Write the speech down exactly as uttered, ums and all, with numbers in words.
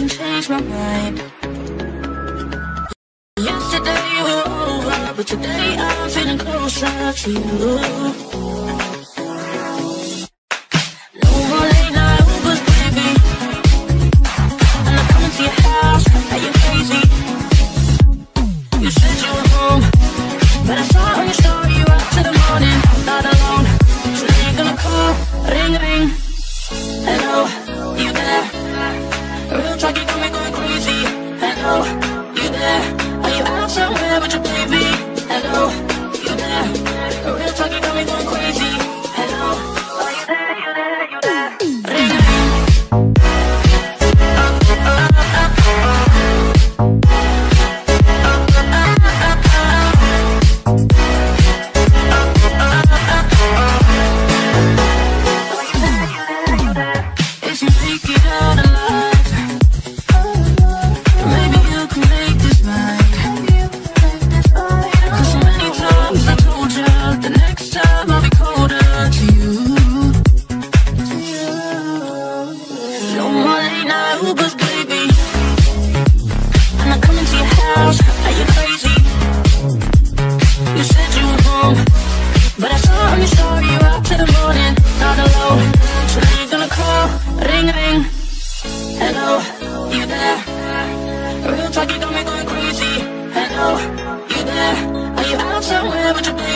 can change my mind. Yesterday you were over, but today I'm feeling closer to you. Real talk, you got me going crazy. Hello, you there? Are you out somewhere with your baby?